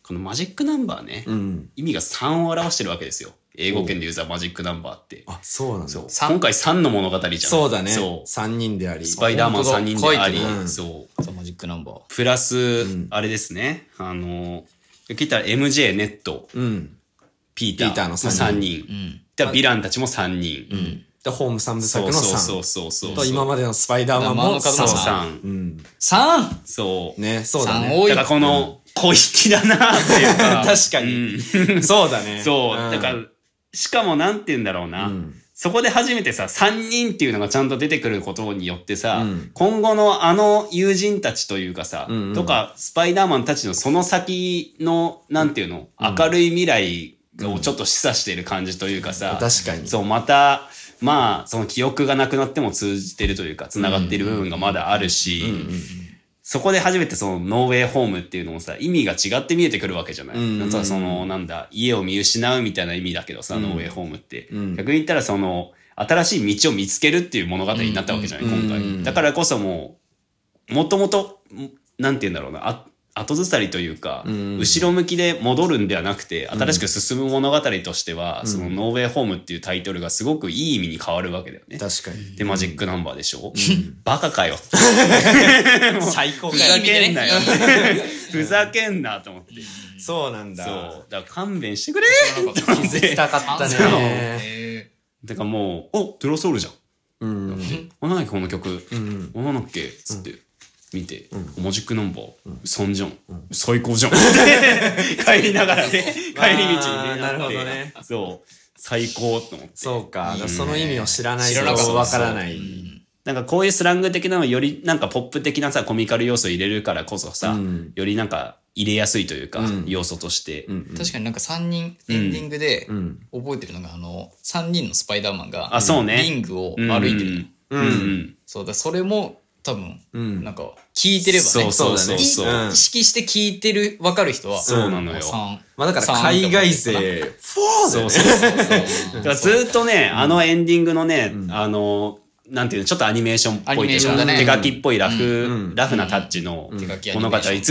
このマジックナンバーね、うん、意味が3を表してるわけですよ英語圏で言うザ・マジックナンバーってあそうなんだそう今回3の物語じゃんそうだねそう3人でありスパイダーマン3人でありそうザ・マジックナンバープラス、うん、あれですね聞いたら MJ ネット、うん、ピーターの3人、うん、でヴィランたちも3人、うん、でホーム3部作の3と今までのスパイダーマンも3、うん、3? そうねそうだねだからこの小引きだなっていうか確かに、うん、そうだねそうだからしかもなんて言うんだろうな、うん、そこで初めてさ3人っていうのがちゃんと出てくることによってさ、うん、今後の友人たちというかさ、うんうん、とかスパイダーマンたちのその先のなんていうの、うん、明るい未来をちょっと示唆している感じというかさ、うん、確かにそうまたまあその記憶がなくなっても通じてるというかつながってる部分がまだあるし、うんうんうんうんそこで初めてそのノーウェイホームっていうのもさ意味が違って見えてくるわけじゃない、うんうんうん、なんかそのなんだ家を見失うみたいな意味だけどさ、うん、ノーウェイホームって、うん、逆に言ったらその新しい道を見つけるっていう物語になったわけじゃない、うん、今回、うんうん、だからこそもうもともとなんて言うんだろうな後ずさりというか、うん、後ろ向きで戻るんではなくて新しく進む物語としては、うん、そのノーウェイホームっていうタイトルがすごくいい意味に変わるわけだよね確かにでマジックナンバーでしょ、うん、バカかよ最高かよふざけんなよふざけんなと思ってそうなんだそうだから勘弁してくれー気づきたかったねだからもうおデラソウルじゃんおなんだっけこの曲おなんだっけつって、うん見て、うん、マジックナンバー、うん、3じゃん、うん、最高じゃん帰りながらね帰り道にねなるほどねそう最高と思ってそうか、うん、その意味を知らないとわからないなんかこういうスラング的なのよりなんかポップ的なさコミカル要素入れるからこそさ、うん、よりなんか入れやすいというか、うん、要素として、うんうん、確かになんか3人エンディングで覚えてるのが3人のスパイダーマンが、うん、あそうね、リングを歩いてる、うんうんうんうん、そうだそれも多分、うん、なんか聞いてればね、そうだね、意識して聞いてる分かる人は、そうなのよ。まあだから海外勢、そうずっとね、うん、エンディングのね、うん、なんていうのちょっとアニメーションっぽいでしょ、ね、手書きっぽいラフなタッチの物語、ずっ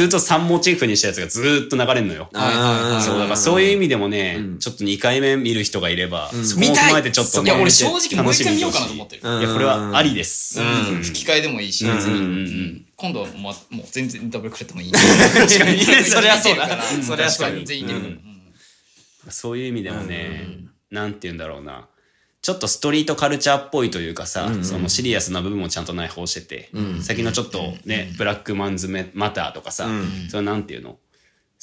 と3モチーフにしたやつがずっと流れるのよ。そうだからそういう意味でもね、うん、ちょっと2回目見る人がいれば、うん、そこを踏まえてちょっとね、いや俺正直もう一回見ようかなと思ってる。いやこれはありです。うん、吹き替えでもいいし、別に。今度はもう全然ダブルくれてもいい。確かにそれはそうだ。それはそうだ。全然いけるから。そういう意味でもね、なんて言うんだろうな。ちょっとストリートカルチャーっぽいというかさ、うんうん、そのシリアスな部分もちゃんと内包してて、うん、先のちょっとね、うんうん、ブラックマンズメマターとかさ、うんうん、それなんていうの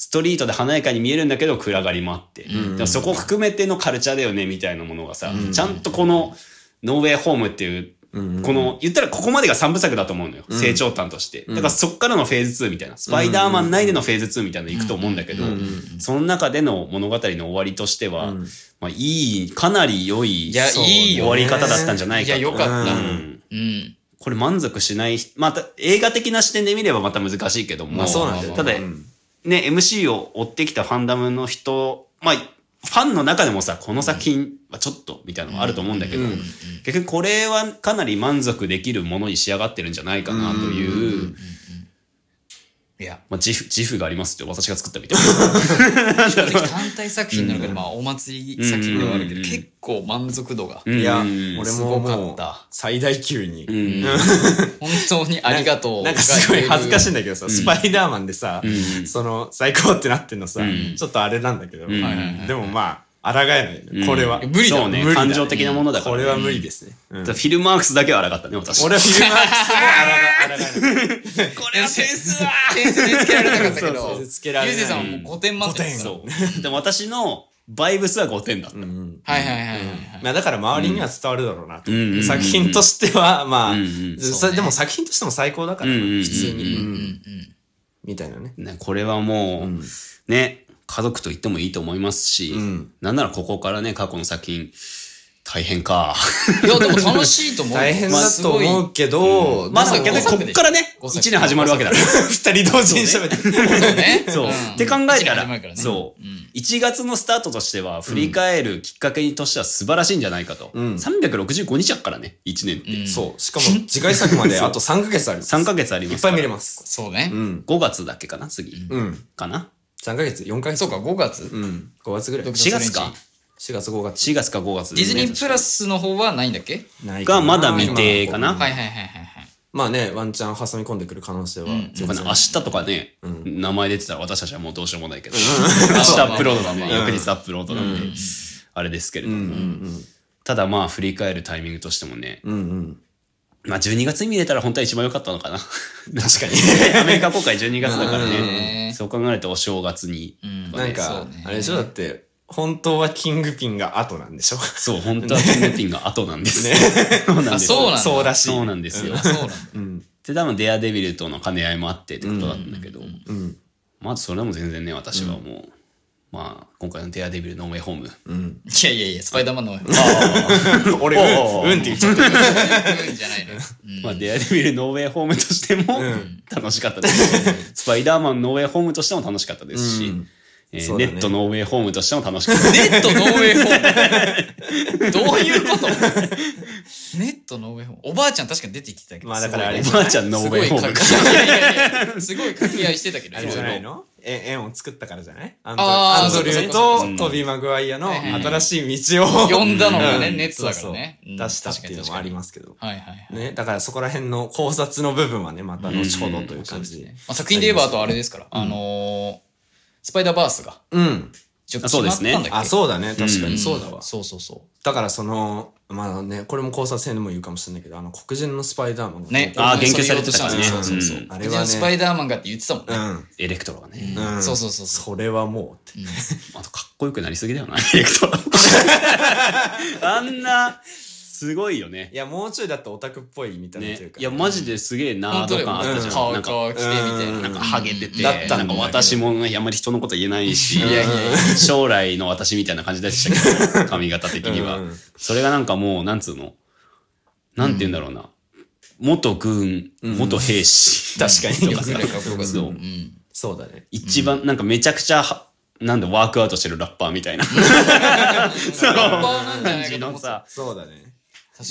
ストリートで華やかに見えるんだけど暗がりもあって、うん、でもそこ含めてのカルチャーだよねみたいなものがさ、うん、ちゃんとこのノーウェイホームっていう、うん、この言ったらここまでが3部作だと思うのよ、うん、成長端としてだからそっからのフェーズ2みたいなスパイダーマン内でのフェーズ2みたいなのいくと思うんだけど、うん、その中での物語の終わりとしては、うんまあ、いいかなり良い、いや、いい終わり方だったんじゃないかと。いや良かった、うんうんこれ満足しない、また映画的な視点で見ればまた難しいけども、まあそうなんだよね、ただ、うん、ね MC を追ってきたファンダムの人、まあファンの中でもさこの作品はちょっとみたいなのがあると思うんだけど、うん、結局これはかなり満足できるものに仕上がってるんじゃないかなという。うんいや、まあ、自負がありますって私が作ったみたいな。単体作品なので、うん、まあお祭り作品ではあるけど、うん、結構満足度が、うん、いや、俺ももう最大級に、うん、本当にありがとう。なんかすごい恥ずかしいんだけどさ、うん、スパイダーマンでさ、うん、その最高ってなってんのさ、うん、ちょっとあれなんだけど、うん、でもまあ。抗えない、うん、これは無理だね。感情的なものだから、ね、これは無理ですね、うん、フィルマークスだけは抗ったね私。俺はフィルマークスだけは抗えないこれは点数は点数でつけられなかったけどゆうせいさんはもう5点満点。そうでも私のバイブスは5点だった、うん、はいはいはいはい、うんまあ、だから周りには伝わるだろうなと、うん、作品としてはまあ、うんうんね、でも作品としても最高だから、うん、普通に、うんうん、みたいなね。これはもう、うん、ね家族と言ってもいいと思いますし、うん、なんならここからね過去の作品大変かいやでも楽しいと思う大変だと思うけど、うん、まだ逆にこっからね1年始まるわけだから2人同時に喋ってそうねそうって考えたら、ね、そう、うん、1月のスタートとしては振り返るきっかけとしては素晴らしいんじゃないかと、うん、365日あっからね1年って、うん、そうしかも次回作まであと3ヶ月あります3ヶ月ありますいっぱい見れますそうね、うん、5月だっけかな次、うん、かな3ヶ月4ヶ月そうか5月うん5月ぐらい4月か4月5月4月か5月ディズニープラスの方はないんだっけないかがまだ未定かなはいはいはいはいまあねワンチャン挟み込んでくる可能性は、うん、そうかな明日とかね、うん、名前出てたら私たちはもうどうしようもないけど、うん、明日アップロードだもん翌日アップロードなんで、うん、あれですけれども、うんうんうん、ただまあ振り返るタイミングとしてもね、うんうんまあ12月に見れたら本当は一番良かったのかな確かにアメリカ公開12月だからねそう考えるとお正月に、うん、なんか、ね、あれでしょだって本当はキングピンが後なんでしょそう本当はキングピンが後なんですねそうなんですよそうらしいそうなんですよそうなんで多分デアデビルとの兼ね合いもあってってことだったんだけど、うんうん、まずそれでも全然ね私はもう、うんまあ、今回のデアデビルノーウェイホーム、うん、いやいやいやスパイダーマンの俺うんって言っちゃったうんじゃないの、うんまあ、デアデビルノーウェイホームとしても楽しかったですし、うん、スパイダーマンノーウェイホームとしても楽しかったですし、うんね、ネットノーウェイホームとしても楽しかったネットノーウェイホームどういうことネットノーウェイホームおばあちゃん確かに出てきてたけどまあだからあれおばあちゃんノーウェイホームすごい掛け合いしてたけどあれじゃないの縁を作ったからじゃないアンドリューとトビー・マグワイアの新しい道を呼んだのがねネットだからね出したっていうのもありますけどねだからそこら辺の考察の部分はねまた後ほどという感じで作品で言えばあとあれですからスパイダーバースがうんそうですねあそうだね確かにそうだわ、うん、そうそうそうだからそのまあねこれも考察性でも言うかもしれないけど黒人のスパイダーマンがねあ言及されてたねそうそうそう、うん、あれはね黒人のスパイダーマンがって言ってたもんね、うん、エレクトロがね、うんうん、そうそうそうそれはもうって、うん、あとかっこよくなりすぎだよなエレクトロあんなすごいよね。いやもうちょいだってオタクっぽいみたいなというか、ね、いやマジですげえなーとかあったじゃん。うん、なんか着てみたいななんかハゲててだったなんか私もあんまり人のこと言えないし、いやいや将来の私みたいな感じでしたけど髪型的にはそれがなんかもうなんつうのなんて言うんだろうな、うん、元軍元兵士、うん、確かにとかさそう、うん、そうだね一番なんかめちゃくちゃなんでワークアウトしてるラッパーみたいなそうラッパーなんじゃないかと思ったそうだね。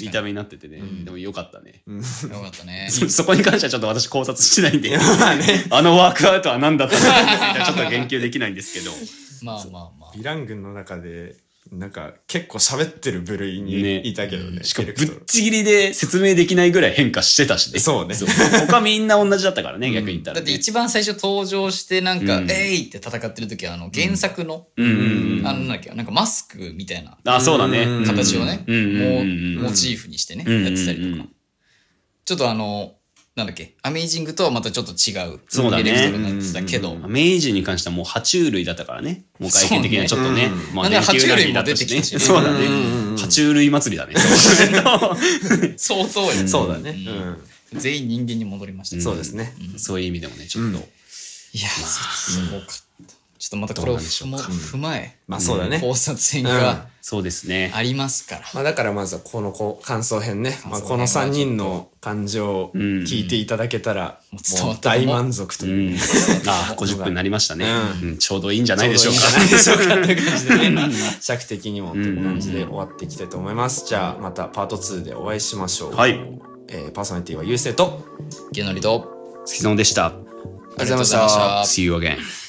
見た目になっててね、うん、でも良かったね、うん、よかったねそこに関してはちょっと私考察してないんであのワークアウトは何だったのかちょっと言及できないんですけどまあまあまあヴィラン軍の中でなんか結構喋ってる部類にいたけど ねしかもぶっちぎりで説明できないぐらい変化してたしねそうねそう他みんな同じだったからね逆に言ったら、ね、だって一番最初登場してなんか、うん、えい、って戦ってる時はあの原作の、うん、あのなんだっけなんかマスクみたいな、うん、あそうだね形をね、うん、モチーフにしてね、うん、やってたりとか、うん、ちょっとなんだっけ、アメイジングとはまたちょっと違う。そうだね。アメイジングに関してはもう爬虫類だったからね。もう外見的にはちょっとね。まあ、爬虫類も出てきたしね。そうだね。爬虫類祭りだね。相当やね。そうだね。全員人間に戻りましたね。そうですね。そういう意味でもね、ちょっと。いや、すごかった。ちょっとまたこれを踏まえ、考察戦がありますから。まあだからまずはこの感想編ね。まあこの3人の感情を聞いていただけたら、もう大満足という。ああ、50分になりましたね。ちょうどいいんじゃないでしょうか。という感じでね、尺的にもという感じで終わっていきたいと思います。じゃあまたパート2でお会いしましょう。はい。パーソナリティはゆうせいと、げのりと、すきぞんでした。ありがとうございました。See you again.